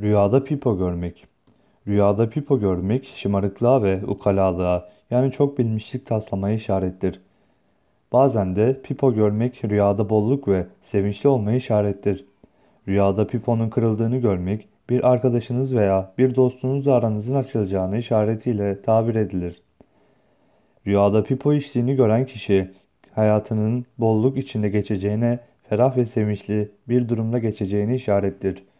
Rüyada pipo görmek. Rüyada pipo görmek şımarıklığa ve ukalalığa, yani çok bilmişlik taslamaya işarettir. Bazen de pipo görmek rüyada bolluk ve sevinçli olmaya işarettir. Rüyada piponun kırıldığını görmek, bir arkadaşınız veya bir dostunuzla aranızın açılacağını işaretiyle tabir edilir. Rüyada pipo içtiğini gören kişi, hayatının bolluk içinde geçeceğine, ferah ve sevinçli bir durumda geçeceğini işarettir.